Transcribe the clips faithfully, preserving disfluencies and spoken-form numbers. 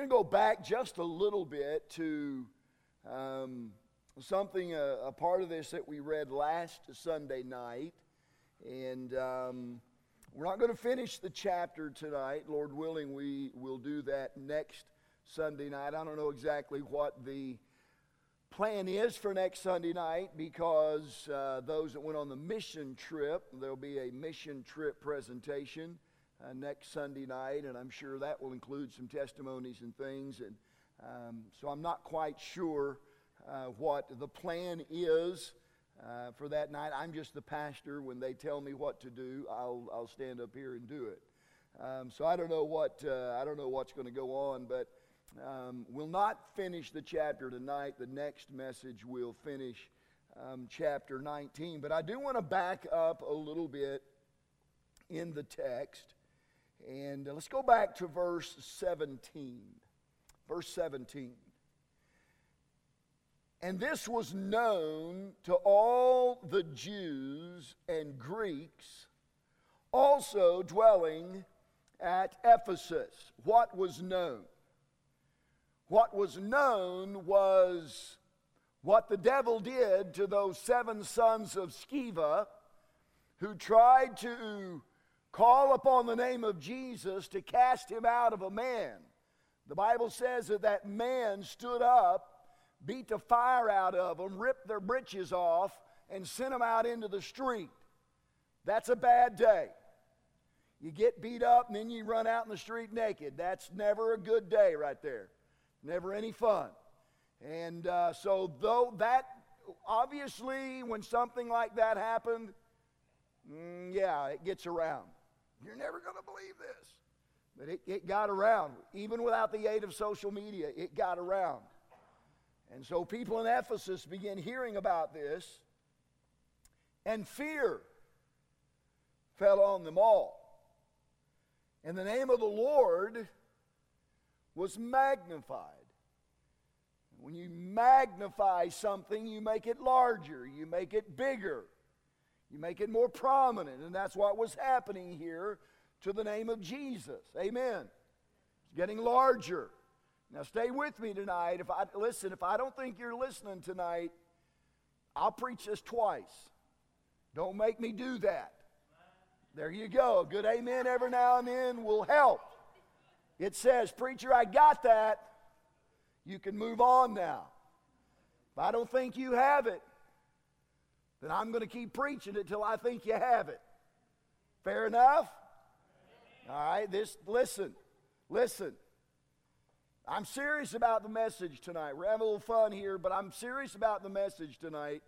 We're going to go back just a little bit to um, something, a, a part of this that we read last Sunday night. And um, we're not going to finish the chapter tonight. Lord willing, we will do that next Sunday night. I don't know exactly what the plan is for next Sunday night, because uh, those that went on the mission trip, there'll be a mission trip presentation uh, next Sunday night, and I'm sure that will include some testimonies and things. And um, so I'm not quite sure uh, what the plan is uh, for that night. I'm just the pastor. When they tell me what to do, I'll I'll stand up here and do it. Um, so I don't know what uh, I don't know what's going to go on, but. Um, we'll not finish the chapter tonight. The next message will finish um, chapter nineteen. But I do want to back up a little bit in the text. And uh, let's go back to verse seventeen. Verse seventeen. And this was known to all the Jews and Greeks, also dwelling at Ephesus. What was known? What was known was what the devil did to those seven sons of Sceva who tried to call upon the name of Jesus to cast him out of a man. The Bible says that that man stood up, beat the fire out of them, ripped their britches off, and sent them out into the street. That's a bad day. You get beat up and then you run out in the street naked. That's never a good day right there. Never any fun. And uh, so though that, obviously, when something like that happened, mm, yeah, it gets around. You're never going to believe this. But it, it got around. Even without the aid of social media, it got around. And so people in Ephesus began hearing about this, and fear fell on them all. And the name of the Lord was magnified. When you magnify something, you make it larger, you make it bigger, you make it more prominent, and that's what was happening here to the name of Jesus. Amen. It's getting larger. Now stay with me tonight. If I listen, if I don't think you're listening tonight, I'll preach this twice. Don't make me do that. There you go. Good amen every now and then will help. It says, preacher, I got that. You can move on now. If I don't think you have it, then I'm going to keep preaching it till I think you have it. Fair enough? All right, this, listen, listen. I'm serious about the message tonight. We're having a little fun here, but I'm serious about the message tonight.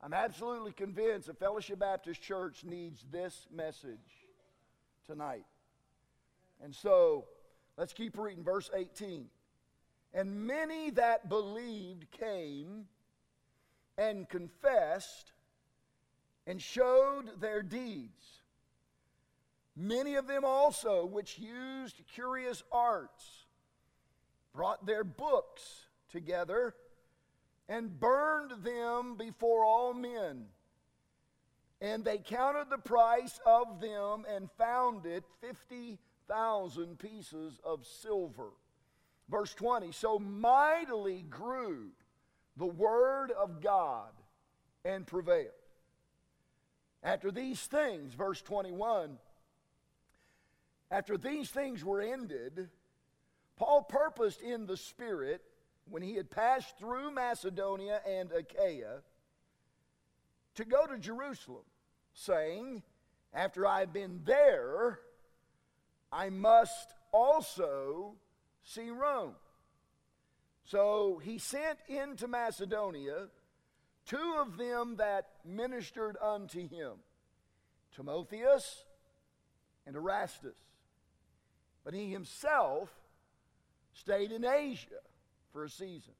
I'm absolutely convinced that Fellowship Baptist Church needs this message tonight. And so, let's keep reading, verse eighteen. And many that believed came and confessed and showed their deeds. Many of them also, which used curious arts, brought their books together and burned them before all men. And they counted the price of them and found it fifty thousand pieces of silver. Verse twenty, so mightily grew the word of God and prevailed. After these things, verse twenty-one, after these things were ended, Paul purposed in the Spirit, when he had passed through Macedonia and Achaia, to go to Jerusalem, saying, after I've been there, I must also see Rome. So he sent into Macedonia two of them that ministered unto him, Timotheus and Erastus. But he himself stayed in Asia for a season.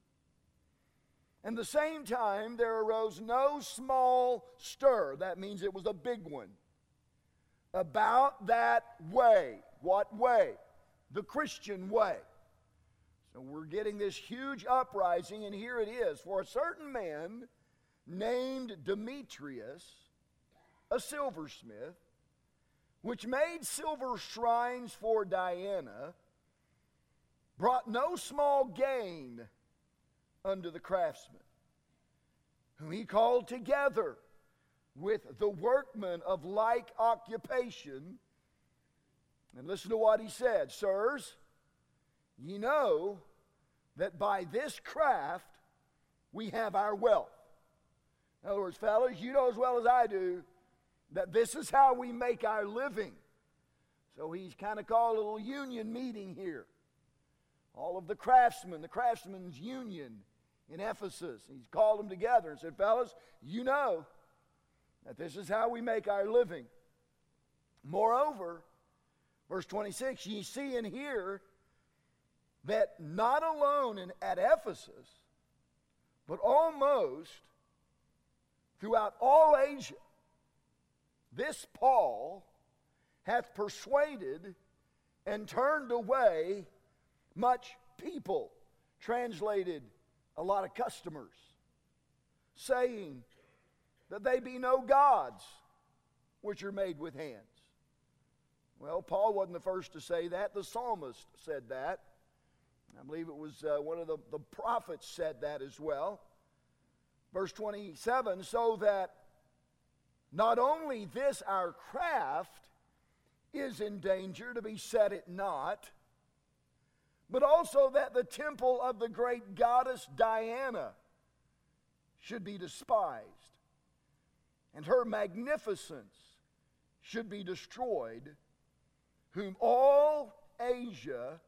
And the same time there arose no small stir, that means it was a big one, about that way. What way? The Christian way. So we're getting this huge uprising, and here it is. For a certain man named Demetrius, a silversmith, which made silver shrines for Diana, brought no small gain unto the craftsman, whom he called together with the workmen of like occupation. And listen to what he said. Sirs, ye know that by this craft we have our wealth. In other words, fellas, you know as well as I do that this is how we make our living. So he's kind of called a little union meeting here. All of the craftsmen, the craftsmen's union in Ephesus. He's called them together and said, fellas, you know that this is how we make our living. Moreover, verse twenty-six, ye see and hear that not alone in, at Ephesus, but almost throughout all Asia, this Paul hath persuaded and turned away much people, translated a lot of customers, saying that they be no gods which are made with hands. Well, Paul wasn't the first to say that. The psalmist said that. I believe it was uh, one of the, the prophets said that as well. Verse twenty-seven, so that not only this our craft is in danger to be set at naught, but also that the temple of the great goddess Diana should be despised, and her magnificence should be destroyed, whom all Asia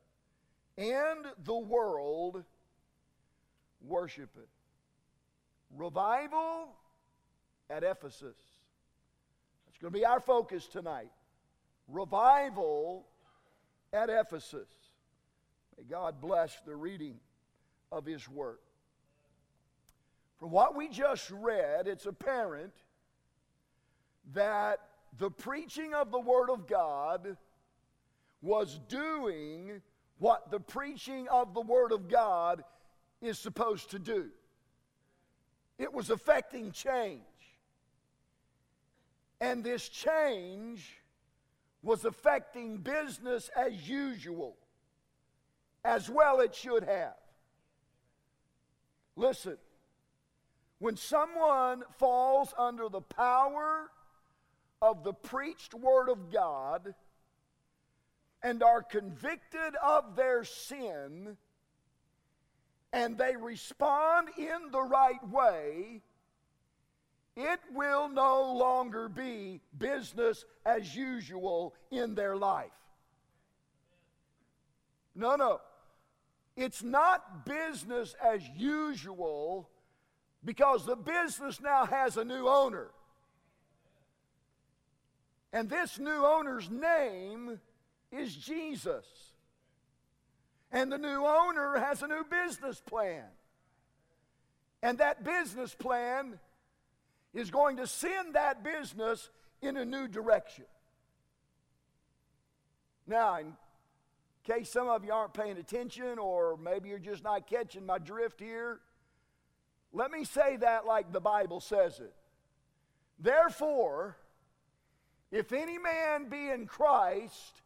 and the world worshipeth. Revival at Ephesus. That's going to be our focus tonight. Revival at Ephesus. May God bless the reading of His Word. From what we just read, it's apparent that the preaching of the Word of God was doing what the preaching of the Word of God is supposed to do. It was affecting change. And this change was affecting business as usual, as well it should have. Listen, when someone falls under the power of the preached Word of God and are convicted of their sin, and they respond in the right way, it will no longer be business as usual in their life. No, no. It's not business as usual because the business now has a new owner. And this new owner's name is Jesus. And the new owner has a new business plan. And that business plan is going to send that business in a new direction. Now, in case some of you aren't paying attention, or maybe you're just not catching my drift here, let me say that like the Bible says it. Therefore, if any man be in Christ,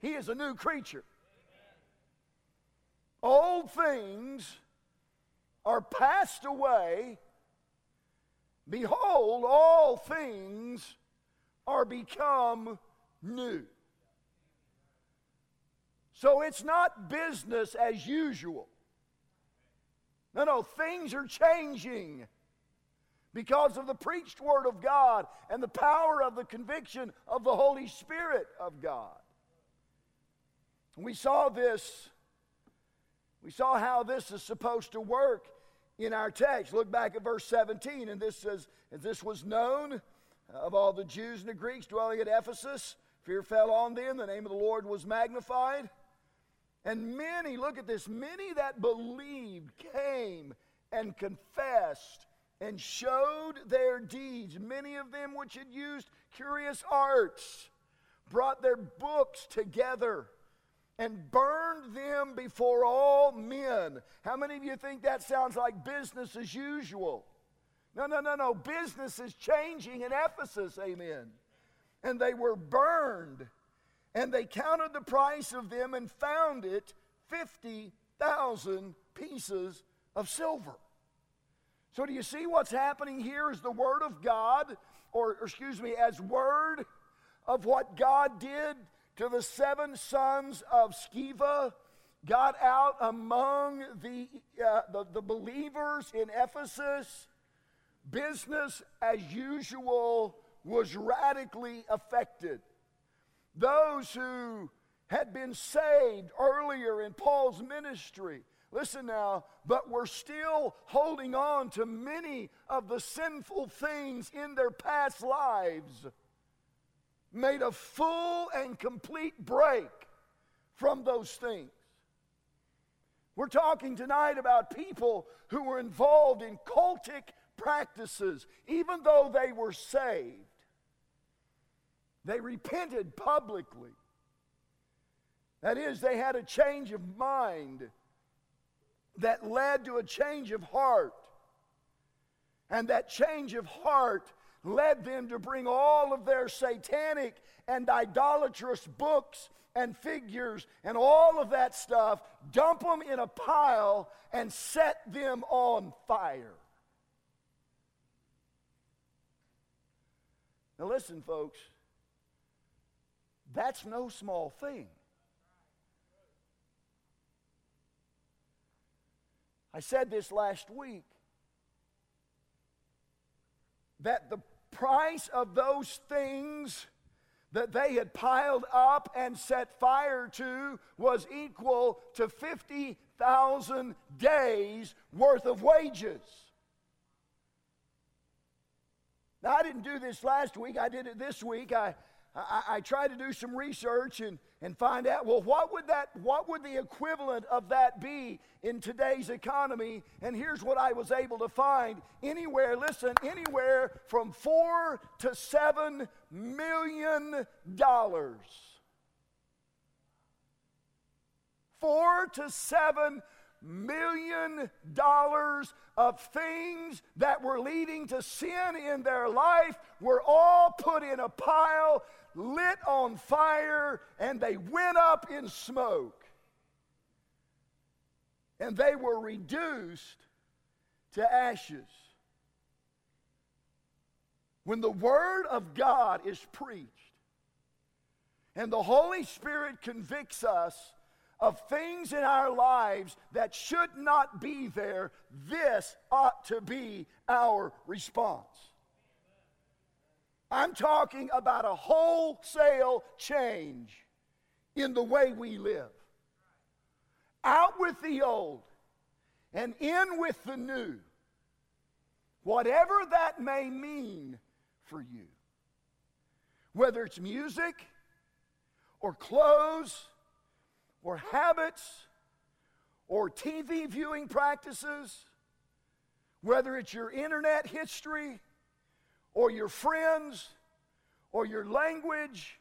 he is a new creature. Old things are passed away. Behold, all things are become new. So it's not business as usual. No, no, things are changing because of the preached Word of God and the power of the conviction of the Holy Spirit of God. We saw this. We saw how this is supposed to work in our text. Look back at verse seventeen, and this says, and this was known of all the Jews and the Greeks dwelling at Ephesus. Fear fell on them, the name of the Lord was magnified. And many, look at this, many that believed came and confessed and showed their deeds. Many of them which had used curious arts brought their books together and burned them before all men. How many of you think that sounds like business as usual? No, no, no, no. Business is changing in Ephesus, amen. And they were burned, and they counted the price of them and found it fifty thousand pieces of silver. So do you see what's happening here is the word of God, or, or excuse me, as word of what God did to the seven sons of Sceva, got out among the, uh, the, the believers in Ephesus. Business as usual was radically affected. Those who had been saved earlier in Paul's ministry, listen now, but were still holding on to many of the sinful things in their past lives, made a full and complete break from those things. We're talking tonight about people who were involved in cultic practices, even though they were saved. They repented publicly. That is, they had a change of mind that led to a change of heart. And that change of heart led them to bring all of their satanic and idolatrous books and figures and all of that stuff, dump them in a pile and set them on fire. Now listen, folks, that's no small thing. I said this last week, that the price of those things that they had piled up and set fire to was equal to fifty thousand days worth of wages. Now, I didn't do this last week. I did it this week. I, I, I tried to do some research and, and find out, well, what would that, what would the equivalent of that be in today's economy? And here's what I was able to find. Anywhere, listen, anywhere from four to seven million dollars. Four to seven million dollars of things that were leading to sin in their life were all put in a pile, lit on fire, and they went up in smoke. And they were reduced to ashes. When the Word of God is preached and the Holy Spirit convicts us of things in our lives that should not be there, this ought to be our response. I'm talking about a wholesale change in the way we live. Out with the old and in with the new, whatever that may mean for you. Whether it's music or clothes, or habits, or T V viewing practices, whether it's your internet history, or your friends, or your language,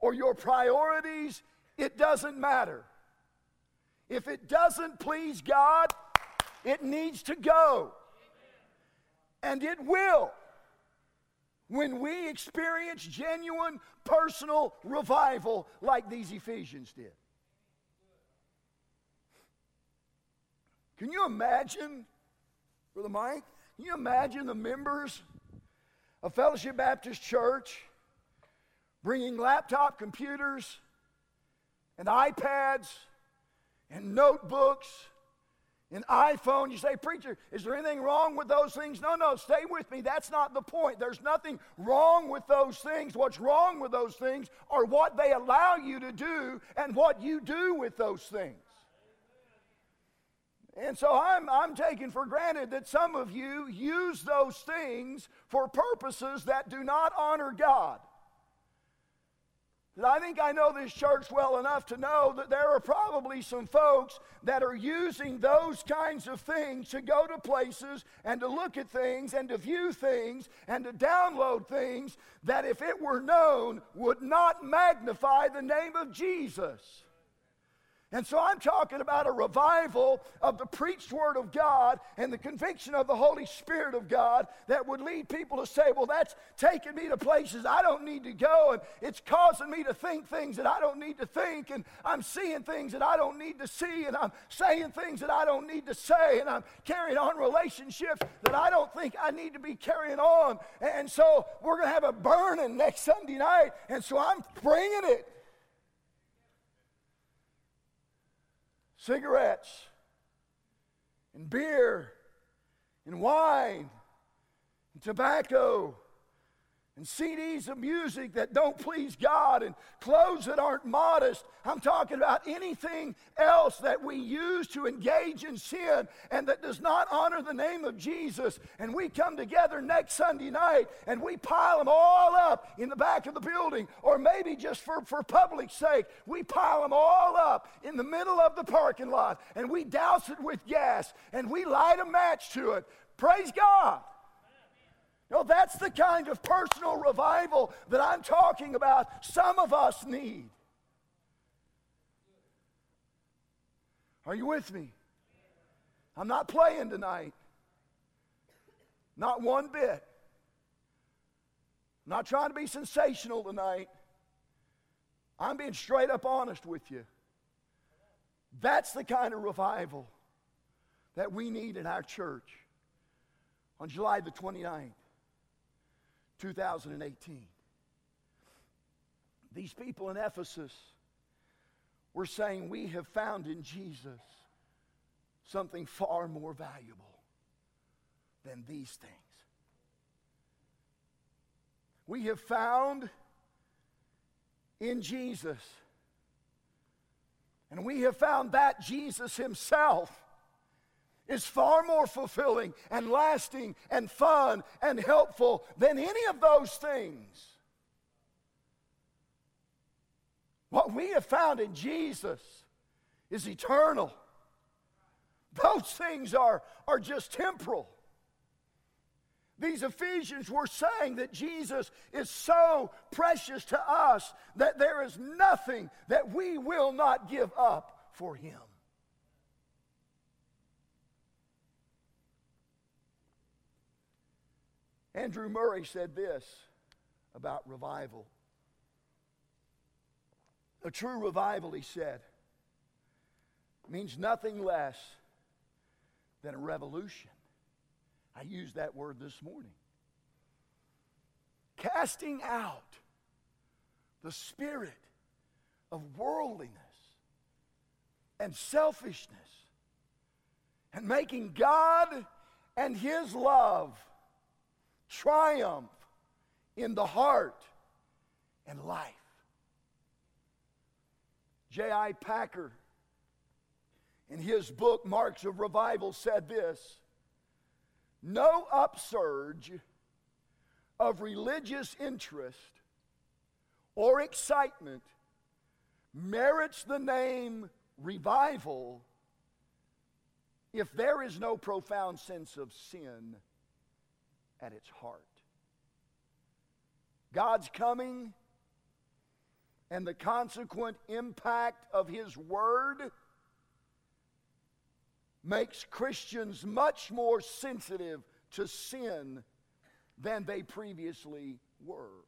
or your priorities, it doesn't matter. If it doesn't please God, it needs to go. And it will when we experience genuine personal revival like these Ephesians did. Can you imagine, Brother Mike, can you imagine the members of Fellowship Baptist Church bringing laptop computers and iPads and notebooks and iPhone? You say, preacher, is there anything wrong with those things? No, no, stay with me. That's not the point. There's nothing wrong with those things. What's wrong with those things are what they allow you to do and what you do with those things. And so I'm, I'm taking for granted that some of you use those things for purposes that do not honor God. I think I know this church well enough to know that there are probably some folks that are using those kinds of things to go to places and to look at things and to view things and to download things that, if it were known, would not magnify the name of Jesus. And so I'm talking about a revival of the preached word of God and the conviction of the Holy Spirit of God that would lead people to say, well, that's taking me to places I don't need to go, and it's causing me to think things that I don't need to think, and I'm seeing things that I don't need to see, and I'm saying things that I don't need to say, and I'm carrying on relationships that I don't think I need to be carrying on. And so we're going to have a burning next Sunday night, and so I'm bringing it. Cigarettes and beer and wine and tobacco and C Ds of music that don't please God and clothes that aren't modest. I'm talking about anything else that we use to engage in sin and that does not honor the name of Jesus. And we come together next Sunday night and we pile them all up in the back of the building, or maybe just for, for public sake, we pile them all up in the middle of the parking lot and we douse it with gas and we light a match to it. Praise God. No, that's the kind of personal revival that I'm talking about some of us need. Are you with me? I'm not playing tonight. Not one bit. I'm not trying to be sensational tonight. I'm being straight up honest with you. That's the kind of revival that we need in our church on July the twenty-ninth. two thousand eighteen. These people in Ephesus were saying, we have found in Jesus something far more valuable than these things. We have found in Jesus, and we have found that Jesus himself is far more fulfilling and lasting and fun and helpful than any of those things. What we have found in Jesus is eternal. Those things are, are just temporal. These Ephesians were saying that Jesus is so precious to us that there is nothing that we will not give up for him. Andrew Murray said this about revival. A true revival, he said, means nothing less than a revolution. I used that word this morning. Casting out the spirit of worldliness and selfishness and making God and his love triumph in the heart and life. J I Packer, in his book, Marks of Revival, said this: no upsurge of religious interest or excitement merits the name revival if there is no profound sense of sin at its heart. God's coming and the consequent impact of his word makes Christians much more sensitive to sin than they previously were.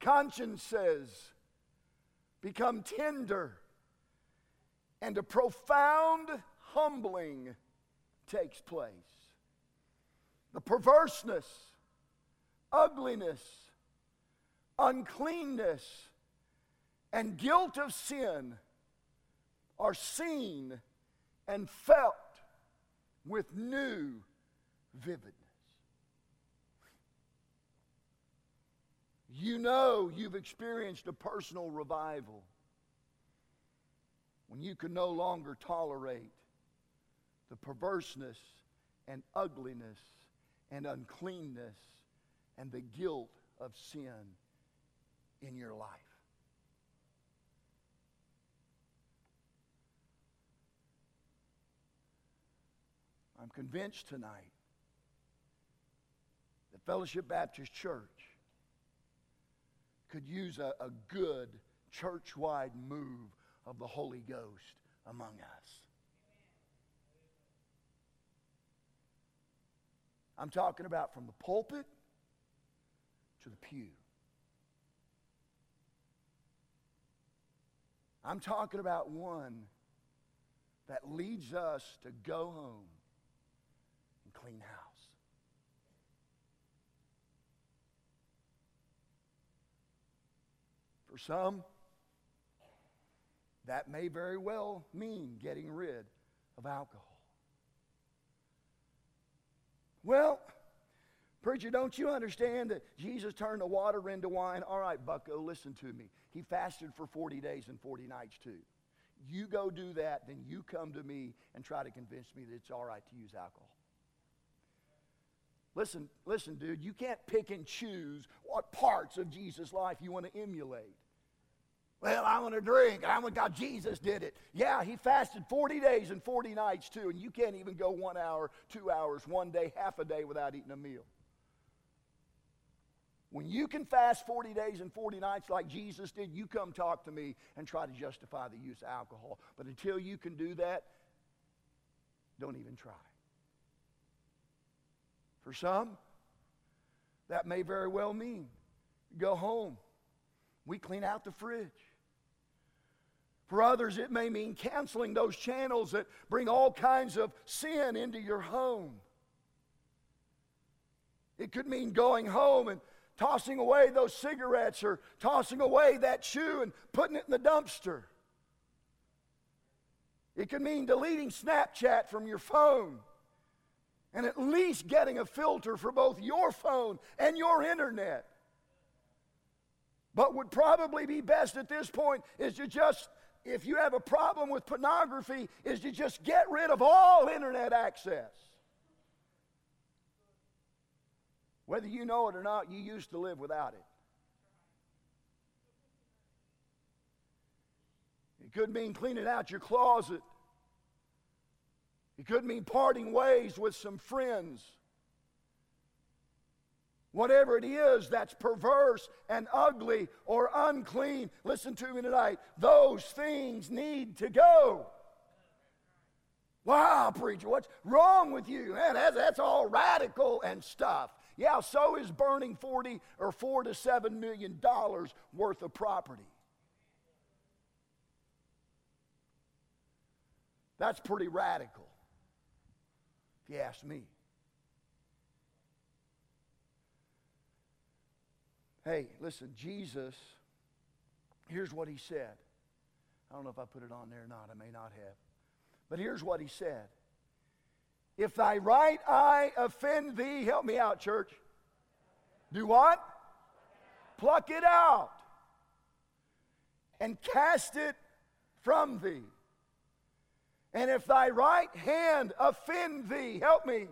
Conscience says, become tender, and a profound humbling takes place. The perverseness, ugliness, uncleanness, and guilt of sin are seen and felt with new vividness. You know you've experienced a personal revival when you can no longer tolerate the perverseness and ugliness and uncleanness and the guilt of sin in your life. I'm convinced tonight that Fellowship Baptist Church could use a, a good church-wide move of the Holy Ghost among us. I'm talking about from the pulpit to the pew. I'm talking about one that leads us to go home and clean house. For some, that may very well mean getting rid of alcohol. Well, preacher, don't you understand that Jesus turned the water into wine? All right, bucko, listen to me. He fasted for forty days and forty nights too. You go do that, then you come to me and try to convince me that it's all right to use alcohol. Listen, listen, dude, you can't pick and choose what parts of Jesus' life you want to emulate. Well, I want to drink. I want God. Jesus did it. Yeah, he fasted forty days and forty nights too, and you can't even go one hour, two hours, one day, half a day without eating a meal. When you can fast forty days and forty nights like Jesus did, you come talk to me and try to justify the use of alcohol. But until you can do that, don't even try. For some, that may very well mean go home. We clean out the fridge. For others, it may mean canceling those channels that bring all kinds of sin into your home. It could mean going home and tossing away those cigarettes or tossing away that shoe and putting it in the dumpster. It could mean deleting Snapchat from your phone and at least getting a filter for both your phone and your internet. But would probably be best at this point is to just, if you have a problem with pornography, is to just get rid of all internet access. Whether you know it or not, you used to live without it. It could mean cleaning out your closet. It could mean parting ways with some friends. Whatever it is that's perverse and ugly or unclean, listen to me tonight, those things need to go. Wow, preacher, what's wrong with you? Man, that's, that's all radical and stuff. Yeah, so is burning forty or four to seven million dollars worth of property. That's pretty radical, if you ask me. Hey, listen, Jesus, here's what he said. I don't know if I put it on there or not. I may not have. But here's what he said. If thy right eye offend thee, help me out, church. Do what? Pluck it out and cast it from thee. And if thy right hand offend thee, help me,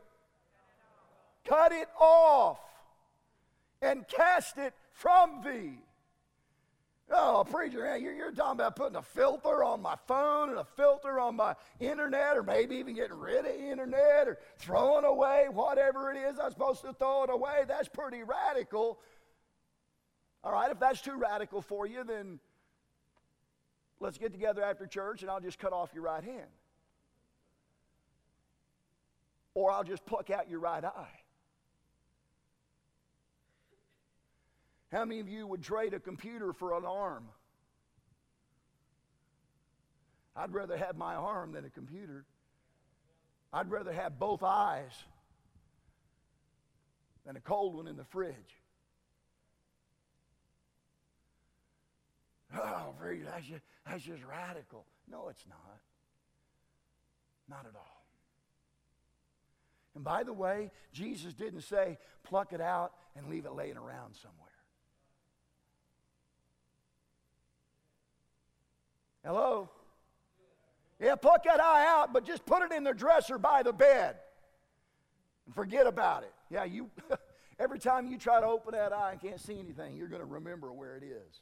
cut it off and cast it from thee. Oh, preacher, you're talking about putting a filter on my phone and a filter on my internet, or maybe even getting rid of the internet or throwing away whatever it is I'm supposed to throw it away. That's pretty radical. All right, if that's too radical for you, then let's get together after church and I'll just cut off your right hand. Or I'll just pluck out your right eye. How many of you would trade a computer for an arm? I'd rather have my arm than a computer. I'd rather have both eyes than a cold one in the fridge. Oh, that's just, that's just radical. No, it's not. Not at all. And by the way, Jesus didn't say, pluck it out and leave it laying around somewhere. Hello? Yeah, pluck that eye out, but just put it in the dresser by the bed and forget about it. Yeah, you. Every time you try to open that eye and can't see anything, you're going to remember where it is.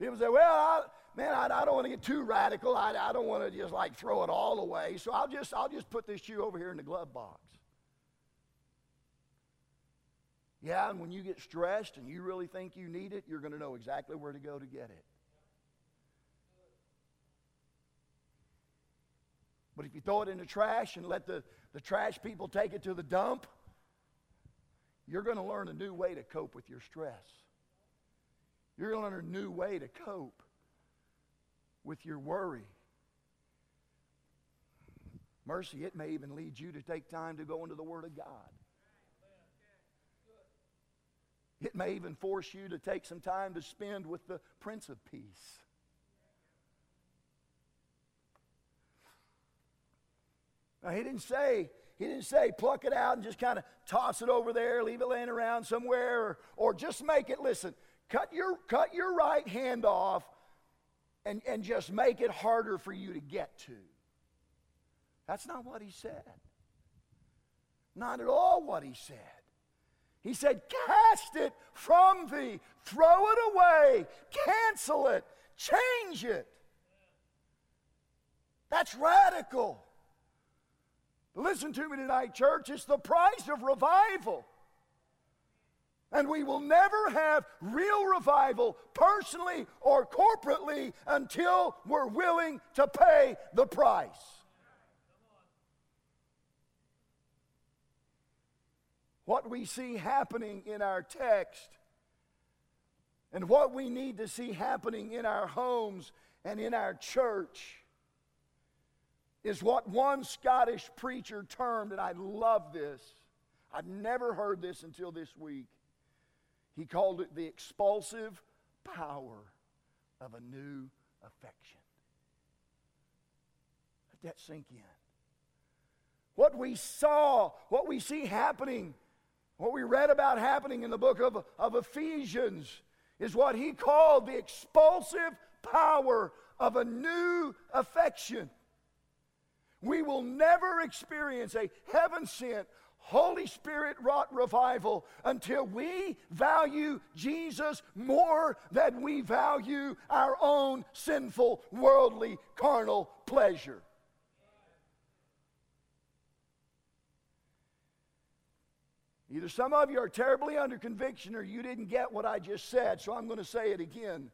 People say, well, I, man, I, I don't want to get too radical. I, I don't want to just like throw it all away, so I'll just, I'll just put this shoe over here in the glove box. Yeah, and when you get stressed and you really think you need it, you're going to know exactly where to go to get it. But if you throw it in the trash and let the, the trash people take it to the dump, you're going to learn a new way to cope with your stress. You're going to learn a new way to cope with your worry. Mercy, it may even lead you to take time to go into the Word of God. It may even force you to take some time to spend with the Prince of Peace. Now, he didn't say, he didn't say pluck it out and just kind of toss it over there, leave it laying around somewhere, or, or just make it, listen, cut your, cut your right hand off and, and just make it harder for you to get to. That's not what he said. Not at all what he said. He said, cast it from thee, throw it away, cancel it, change it. That's radical. Listen to me tonight, church, it's the price of revival. And we will never have real revival, personally or corporately, until we're willing to pay the price. What we see happening in our text and what we need to see happening in our homes and in our church is what one Scottish preacher termed, and I love this, I've never heard this until this week, he called it the expulsive power of a new affection. Let that sink in. What we saw, what we see happening, what we read about happening in the book of, of Ephesians is what he called the expulsive power of a new affection. We will never experience a heaven-sent, Holy Spirit-wrought revival until we value Jesus more than we value our own sinful, worldly, carnal pleasure. Either some of you are terribly under conviction or you didn't get what I just said, so I'm going to say it again.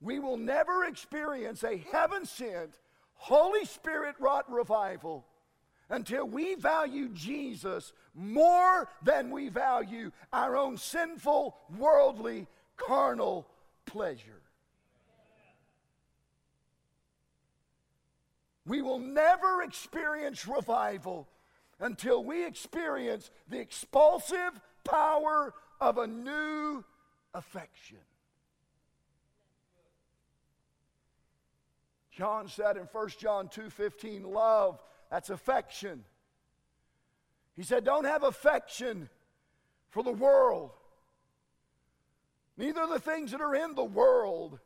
We will never experience a heaven-sent, Holy Spirit-wrought revival until we value Jesus more than we value our own sinful, worldly, carnal pleasure. We will never experience revival until we experience the expulsive power of a new affection. John said in First John two fifteen, love, that's affection. He said, don't have affection for the world, neither the things that are in the world.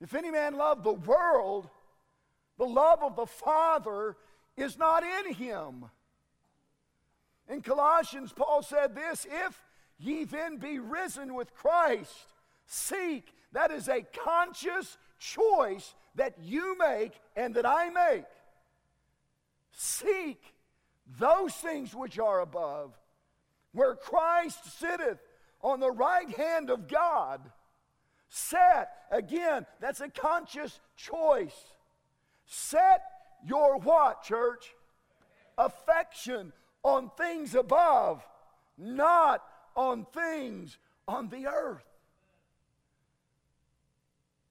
If any man love the world, the love of the Father is not in him. In Colossians, Paul said this, if ye then be risen with Christ, seek. That is a conscious choice that you make and that I make. Seek those things which are above, where Christ sitteth on the right hand of God. Set, again, that's a conscious choice. Set your what, church? Affection on things above, not on things on the earth.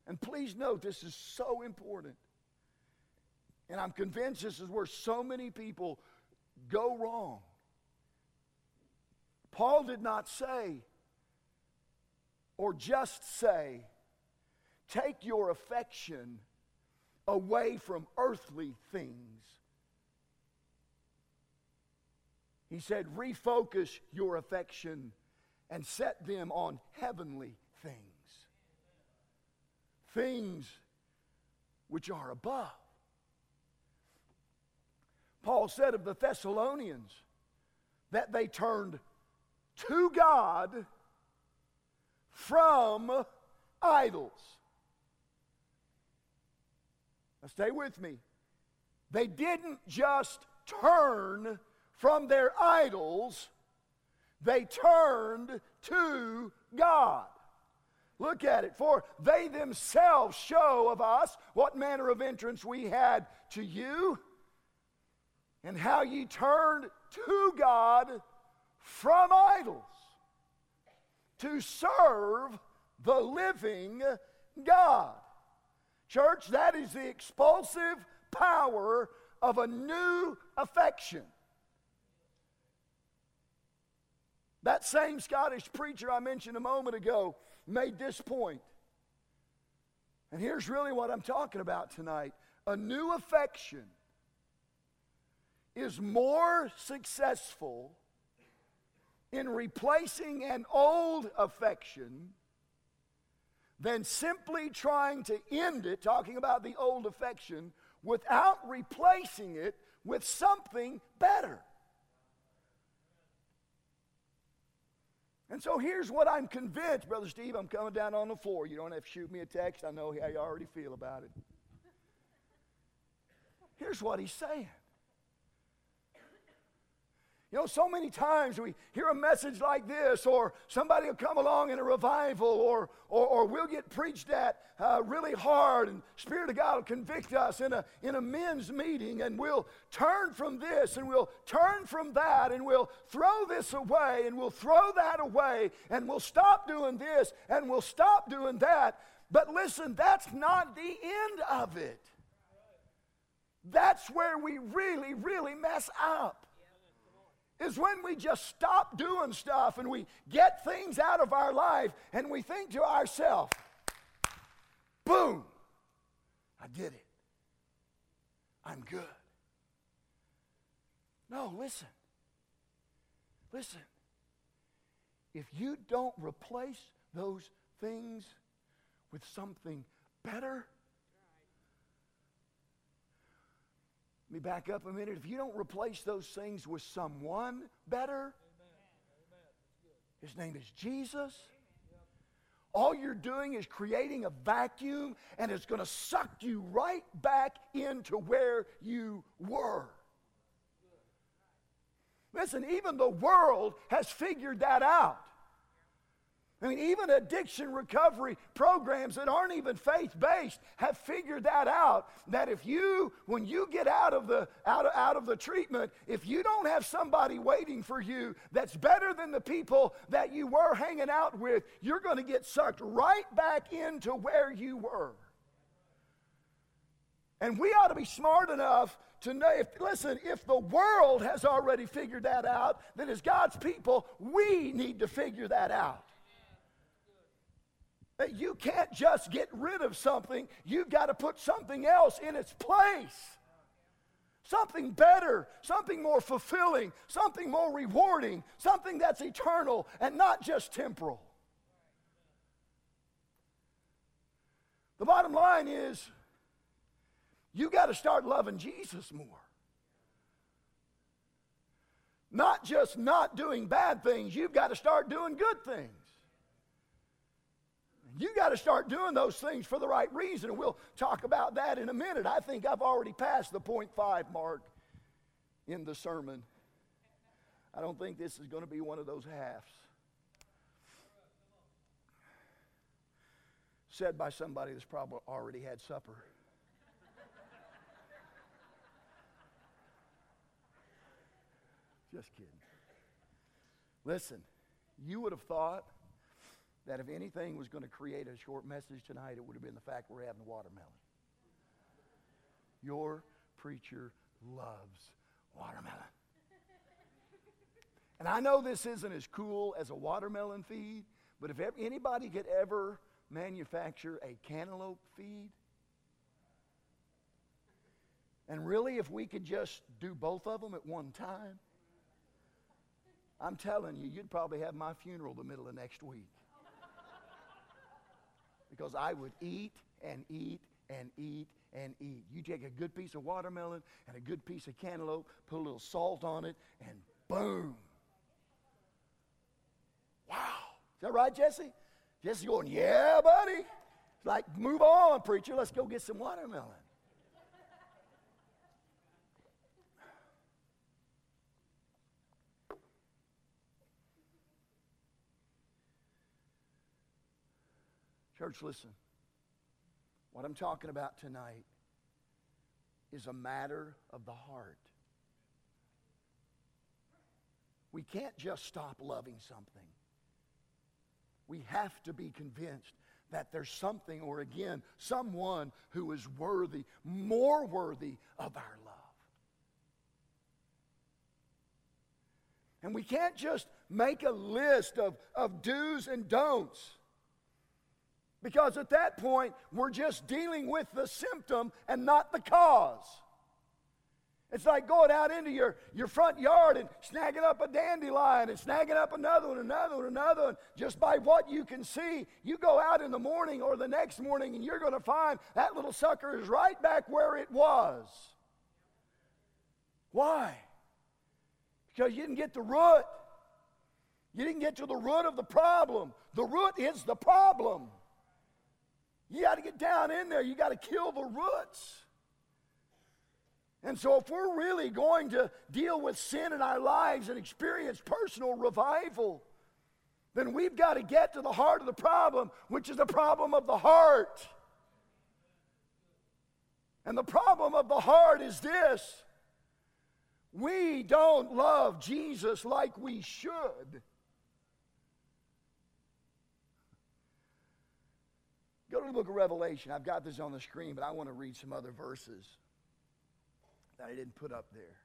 And please note, this is so important. And I'm convinced this is where so many people go wrong. Paul did not say, or just say, take your affection away from earthly things. He said, refocus your affection and set them on heavenly things. Things which are above. Paul said of the Thessalonians that they turned to God from idols. Now stay with me. They didn't just turn from their idols, they turned to God. Look at it. For they themselves show of us what manner of entrance we had to you, and how ye turned to God from idols to serve the living God. Church, that is the expulsive power of a new affection. That same Scottish preacher I mentioned a moment ago made this point. And here's really what I'm talking about tonight. A new affection is more successful in replacing an old affection than simply trying to end it, talking about the old affection, without replacing it with something better. And so here's what I'm convinced, Brother Steve, I'm coming down on the floor. You don't have to shoot me a text. I know how you already feel about it. Here's what he's saying. You know, so many times we hear a message like this, or somebody will come along in a revival, or or, or we'll get preached at uh, really hard, and Spirit of God will convict us in a in a men's meeting, and we'll turn from this, and we'll turn from that, and we'll throw this away, and we'll throw that away, and we'll stop doing this, and we'll stop doing that. But listen, that's not the end of it. That's where we really, really mess up. Is when we just stop doing stuff and we get things out of our life and we think to ourselves, boom, I did it. I'm good. No, listen. Listen. If you don't replace those things with something better, let me back up a minute. If you don't replace those things with someone better, Amen. His name is Jesus. All you're doing is creating a vacuum, and it's going to suck you right back into where you were. Listen, even the world has figured that out. I mean, even addiction recovery programs that aren't even faith-based have figured that out, that if you, when you get out of the out of, out of the treatment, if you don't have somebody waiting for you that's better than the people that you were hanging out with, you're going to get sucked right back into where you were. And we ought to be smart enough to know, if, listen, if the world has already figured that out, then as God's people, we need to figure that out. You can't just get rid of something. You've got to put something else in its place. Something better, something more fulfilling, something more rewarding, something that's eternal and not just temporal. The bottom line is, you got to start loving Jesus more. Not just not doing bad things, you've got to start doing good things. You got to start doing those things for the right reason, and we'll talk about that in a minute. I think I've already passed the point five mark in the sermon. I don't think this is going to be one of those halves. Said by somebody that's probably already had supper. Just kidding. Listen, you would have thought that if anything was going to create a short message tonight, it would have been the fact we're having watermelon. Your preacher loves watermelon. And I know this isn't as cool as a watermelon feed, but if ever, anybody could ever manufacture a cantaloupe feed, and really if we could just do both of them at one time, I'm telling you, you'd probably have my funeral the middle of next week. Because I would eat and eat and eat and eat. You take a good piece of watermelon and a good piece of cantaloupe, put a little salt on it, and boom. Wow. Is that right, Jesse? Jesse's going, yeah, buddy. It's like, move on, preacher. Let's go get some watermelon. Church, listen. What I'm talking about tonight is a matter of the heart. We can't just stop loving something. We have to be convinced that there's something, or again, someone who is worthy, more worthy of our love. And we can't just make a list of, of do's and don'ts, because at that point, we're just dealing with the symptom and not the cause. It's like going out into your, your front yard and snagging up a dandelion and snagging up another one, another one, another one. Just by what you can see, you go out in the morning or the next morning and you're going to find that little sucker is right back where it was. Why? Because you didn't get the root. You didn't get to the root of the problem. The root is the problem. You got to get down in there. You got to kill the roots. And so if we're really going to deal with sin in our lives and experience personal revival, then we've got to get to the heart of the problem, which is the problem of the heart. And the problem of the heart is this: we don't love Jesus like we should. Go to the book of Revelation. I've got this on the screen, but I want to read some other verses that I didn't put up there.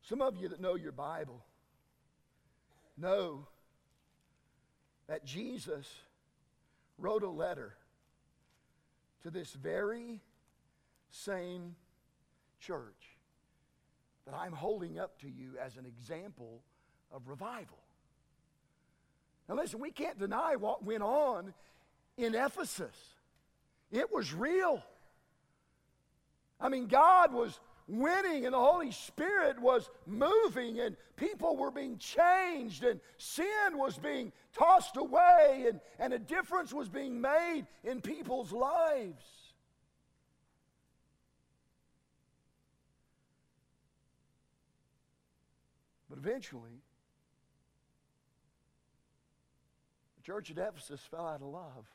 Some of you that know your Bible know that Jesus wrote a letter to this very same church that I'm holding up to you as an example of revival. Now listen, we can't deny what went on in Ephesus. It was real. I mean, God was winning and the Holy Spirit was moving and people were being changed and sin was being tossed away and, and a difference was being made in people's lives. But eventually, the church at Ephesus fell out of love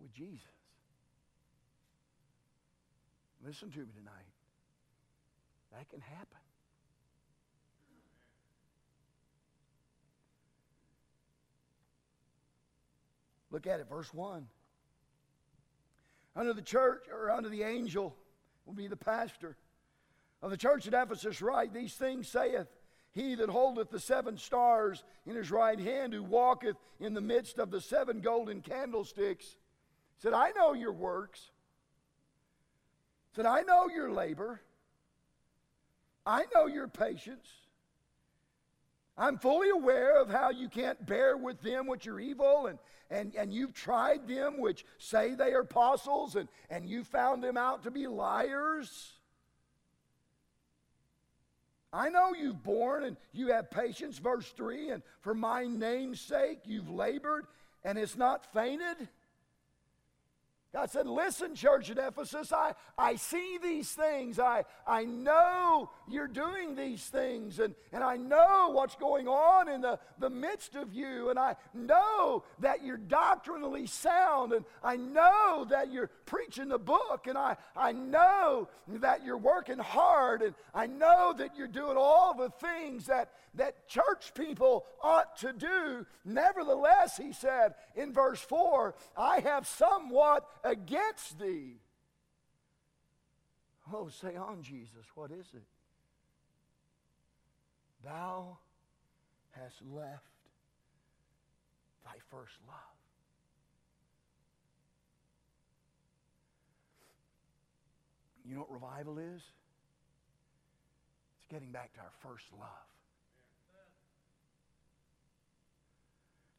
with Jesus. Listen to me tonight. That can happen. Look at it, verse one. Under the church, or under the angel, will be the pastor of the church at Ephesus, write, these things saith he that holdeth the seven stars in his right hand, who walketh in the midst of the seven golden candlesticks, said, I know your works. Said, I know your labor. I know your patience. I'm fully aware of how you can't bear with them which are evil, and, and, and you've tried them which say they are apostles, and, and you found them out to be liars. I know you've borne and you have patience, verse three, and for my name's sake you've labored and it's not fainted. God said, listen, church at Ephesus, I, I see these things. I, I know you're doing these things, and, and I know what's going on in the, the midst of you, and I know that you're doctrinally sound, and I know that you're preaching the book, and I, I know that you're working hard, and I know that you're doing all the things that, that church people ought to do. Nevertheless, he said in verse four, I have somewhat against thee. Oh, say on, Jesus, what is it? Thou hast left thy first love. You know what revival is? It's getting back to our first love.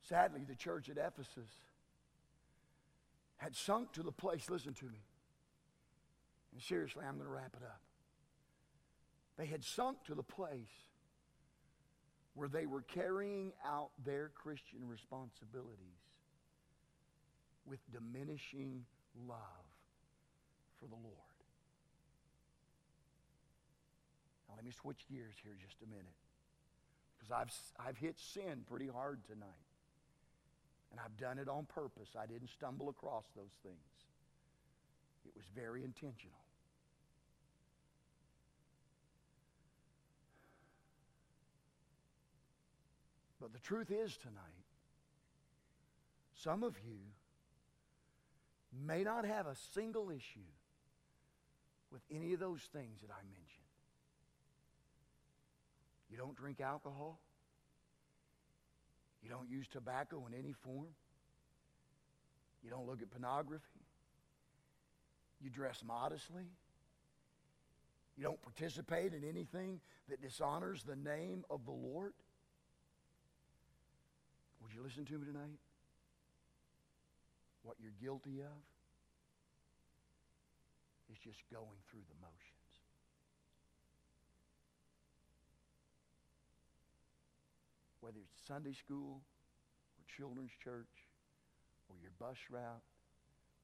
Sadly, the church at Ephesus had sunk to the place, listen to me, and seriously, I'm going to wrap it up. They had sunk to the place where they were carrying out their Christian responsibilities with diminishing love for the Lord. Now, let me switch gears here just a minute. because I've, I've hit sin pretty hard tonight. And I've done it on purpose. I didn't stumble across those things. It was very intentional. But the truth is tonight, some of you may not have a single issue with any of those things that I mentioned. You don't drink alcohol. You don't use tobacco in any form. You don't look at pornography. You dress modestly. You don't participate in anything that dishonors the name of the Lord. Would you listen to me tonight? What you're guilty of is just going through the motions. Whether it's Sunday school or children's church or your bus route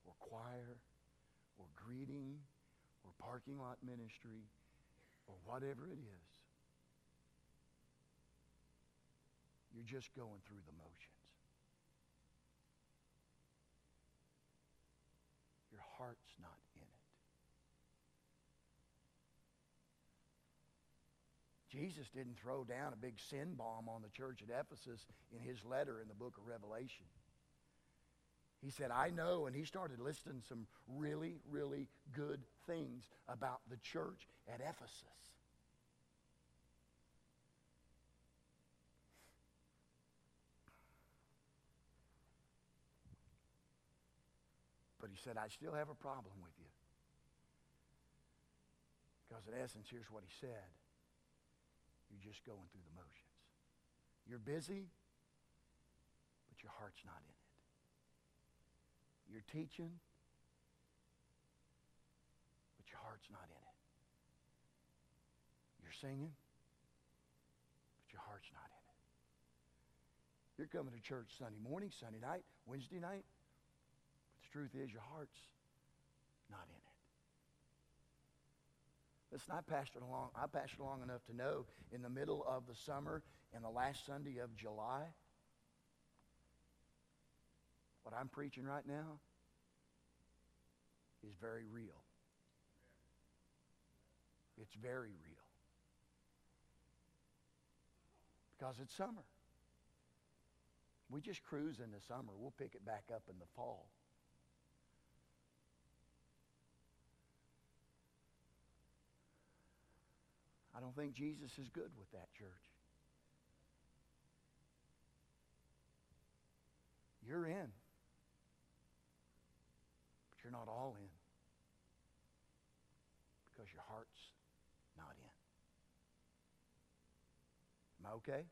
or choir or greeting or parking lot ministry or whatever it is, you're just going through the motions. Your heart's not in it. Jesus didn't throw down a big sin bomb on the church at Ephesus in his letter in the book of Revelation. He said, I know, and he started listing some really, really good things about the church at Ephesus. But he said, I still have a problem with you. Because in essence, here's what he said. You're just going through the motions. You're busy, but your heart's not in it. You're teaching, but your heart's not in it. You're singing, but your heart's not in it. You're coming to church Sunday morning, Sunday night, Wednesday night. Truth is, your heart's not in it. Listen, I passed it along. I passed it along enough to know in the middle of the summer and the last Sunday of July, what I'm preaching right now is very real. It's very real. Because it's summer. We just cruise in the summer. We'll pick it back up in the fall. I don't think Jesus is good with that, church. You're in, but you're not all in because your heart's not in. Am I okay?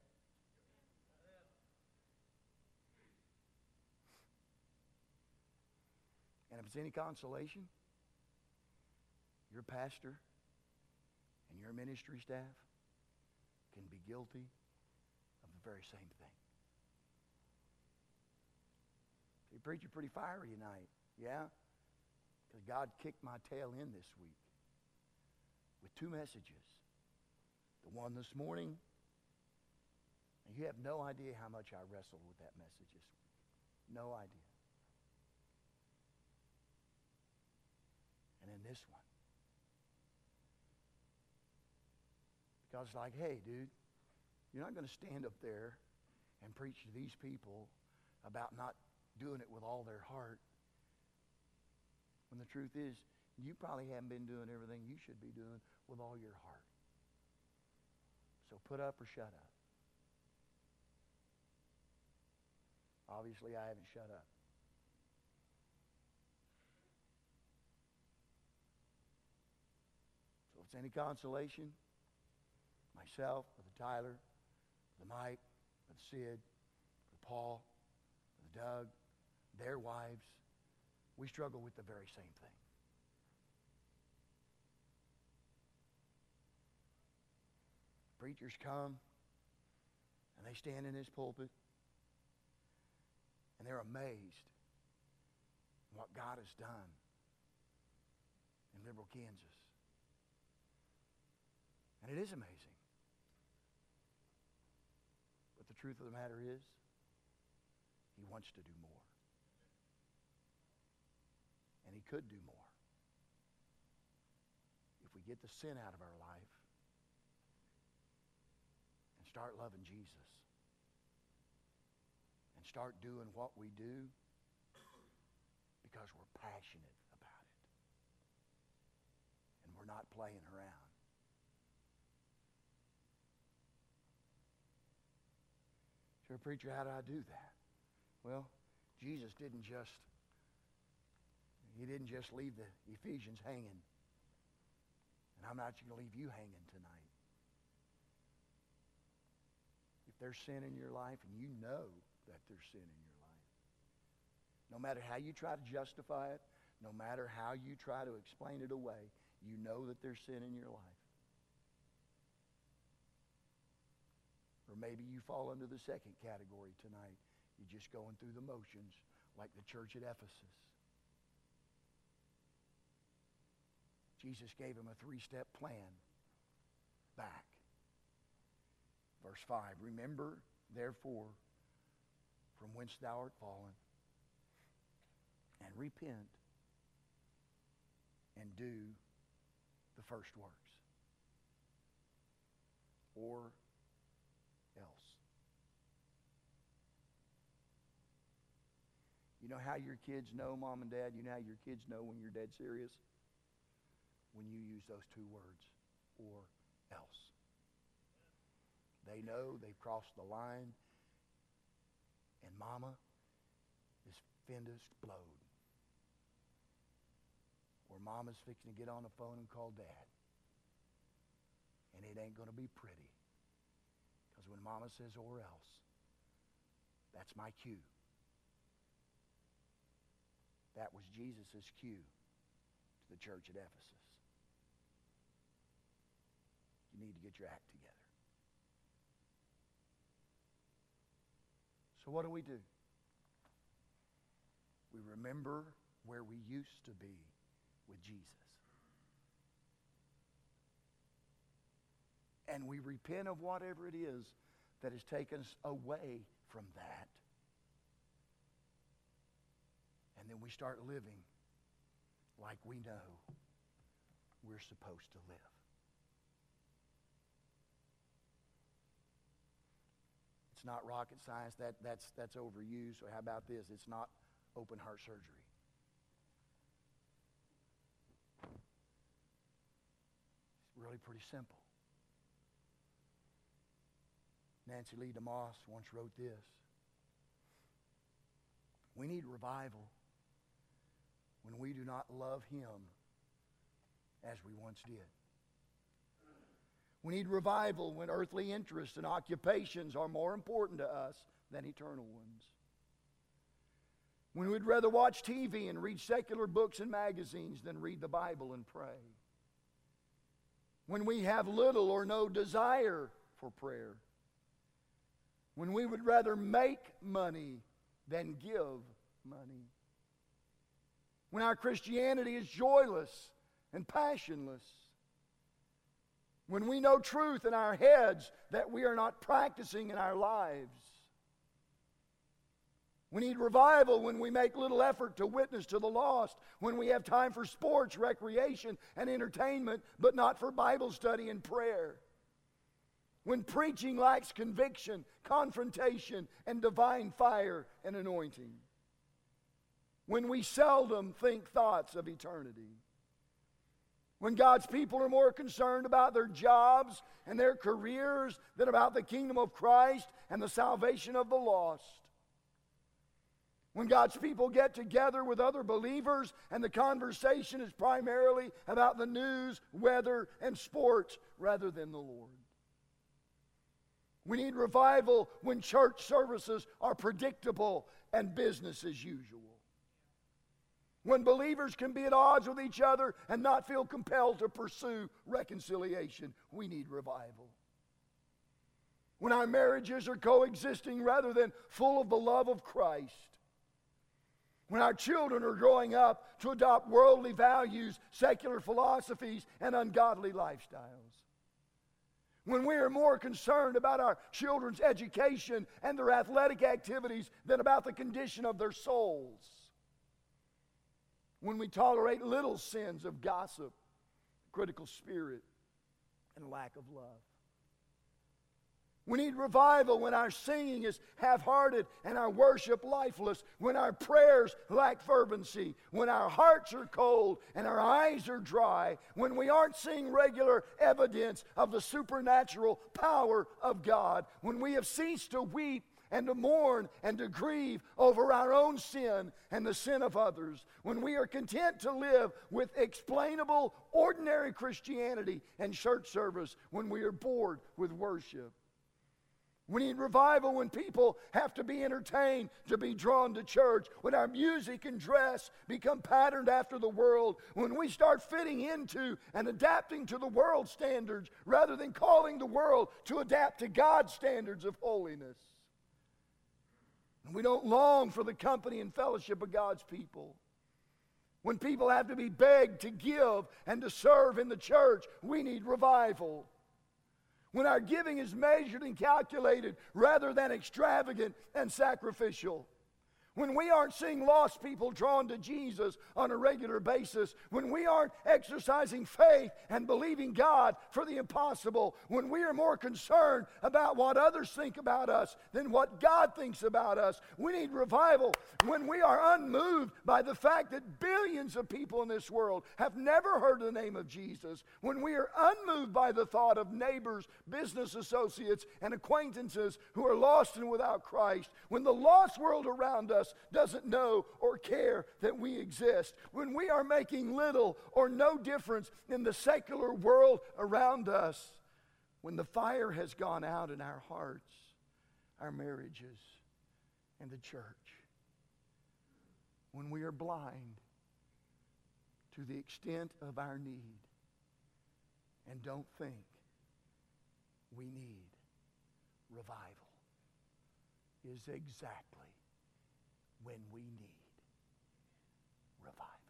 And if it's any consolation, your pastor and your ministry staff can be guilty of the very same thing. You preach, you're pretty fiery tonight, yeah? Because God kicked my tail in this week with two messages. The one this morning, and you have no idea how much I wrestled with that message this week. No idea. And then this one. God's like, hey, dude, you're not going to stand up there and preach to these people about not doing it with all their heart when the truth is you probably haven't been doing everything you should be doing with all your heart. So put up or shut up. Obviously, I haven't shut up. So if it's any consolation, myself, Brother Tyler, Brother Mike, Brother Sid, Brother Paul, Brother Doug, their wives, we struggle with the very same thing. Preachers come, and they stand in this pulpit, and they're amazed at what God has done in Liberal, Kansas. And it is amazing. truth of the matter is, he wants to do more. And he could do more. If we get the sin out of our life and start loving Jesus and start doing what we do because we're passionate about it and we're not playing around. So, preacher, how do I do that? Well, Jesus didn't just, he didn't just leave the Ephesians hanging. And I'm not going to leave you hanging tonight. If there's sin in your life, and you know that there's sin in your life, no matter how you try to justify it, no matter how you try to explain it away, you know that there's sin in your life. Or maybe you fall under the second category tonight. You're just going through the motions like the church at Ephesus. Jesus gave him a three-step plan back. Verse five, remember, therefore, from whence thou art fallen, and repent, and do the first works, or else. You know how your kids know, Mom and Dad? You know how your kids know when you're dead serious? When you use those two words, or else. They know they've crossed the line, and Mama is fenders blowed. Or Mama's fixing to get on the phone and call Dad. And it ain't going to be pretty. Because when Mama says, or else, that's my cue. That was Jesus' cue to the church at Ephesus. You need to get your act together. So what do we do? We remember where we used to be with Jesus. And we repent of whatever it is that has taken us away from that. And then we start living like we know we're supposed to live. It's not rocket science. That, that's, that's overused. So how about this? It's not open heart surgery. It's really pretty simple. Nancy Lee DeMoss once wrote this. We need revival when we do not love Him as we once did. We need revival when earthly interests and occupations are more important to us than eternal ones. When we'd rather watch T V and read secular books and magazines than read the Bible and pray. When we have little or no desire for prayer. When we would rather make money than give money. When our Christianity is joyless and passionless. When we know truth in our heads that we are not practicing in our lives. We need revival when we make little effort to witness to the lost, when we have time for sports, recreation, and entertainment, but not for Bible study and prayer. When preaching lacks conviction, confrontation, and divine fire and anointing. When we seldom think thoughts of eternity. When God's people are more concerned about their jobs and their careers than about the kingdom of Christ and the salvation of the lost. When God's people get together with other believers and the conversation is primarily about the news, weather, and sports rather than the Lord. We need revival when church services are predictable and business as usual. When believers can be at odds with each other and not feel compelled to pursue reconciliation, we need revival. When our marriages are coexisting rather than full of the love of Christ. When our children are growing up to adopt worldly values, secular philosophies, and ungodly lifestyles. When we are more concerned about our children's education and their athletic activities than about the condition of their souls. When we tolerate little sins of gossip, critical spirit, and lack of love. We need revival when our singing is half-hearted and our worship lifeless, when our prayers lack fervency, when our hearts are cold and our eyes are dry, when we aren't seeing regular evidence of the supernatural power of God, when we have ceased to weep and to mourn and to grieve over our own sin and the sin of others, when we are content to live with explainable, ordinary Christianity and church service, when we are bored with worship. We need revival when people have to be entertained to be drawn to church, when our music and dress become patterned after the world, when we start fitting into and adapting to the world's standards rather than calling the world to adapt to God's standards of holiness. And we don't long for the company and fellowship of God's people. When people have to be begged to give and to serve in the church, we need revival. When our giving is measured and calculated rather than extravagant and sacrificial. When we aren't seeing lost people drawn to Jesus on a regular basis. When we aren't exercising faith and believing God for the impossible. When we are more concerned about what others think about us than what God thinks about us. We need revival when we are unmoved by the fact that billions of people in this world have never heard the name of Jesus. When we are unmoved by the thought of neighbors, business associates, and acquaintances who are lost and without Christ. When the lost world around us doesn't know or care that we exist. When we are making little or no difference in the secular world around us, when the fire has gone out in our hearts, our marriages, and the church, when we are blind to the extent of our need and don't think we need revival, is exactly when we need revival.